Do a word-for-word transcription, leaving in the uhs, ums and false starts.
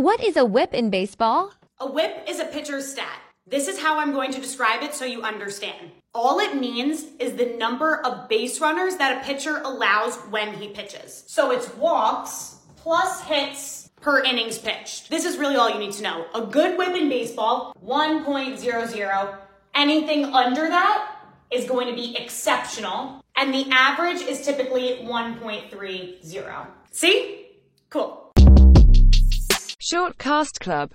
What is a whip in baseball? A whip is a pitcher's stat. This is how I'm going to describe it so you understand. All it means is the number of base runners that a pitcher allows when he pitches. So it's walks plus hits per innings pitched. This is really all you need to know. A good whip in baseball, one point zero zero. Anything under that is going to be exceptional. And the average is typically one point three zero. See? Cool. Short Cast Club.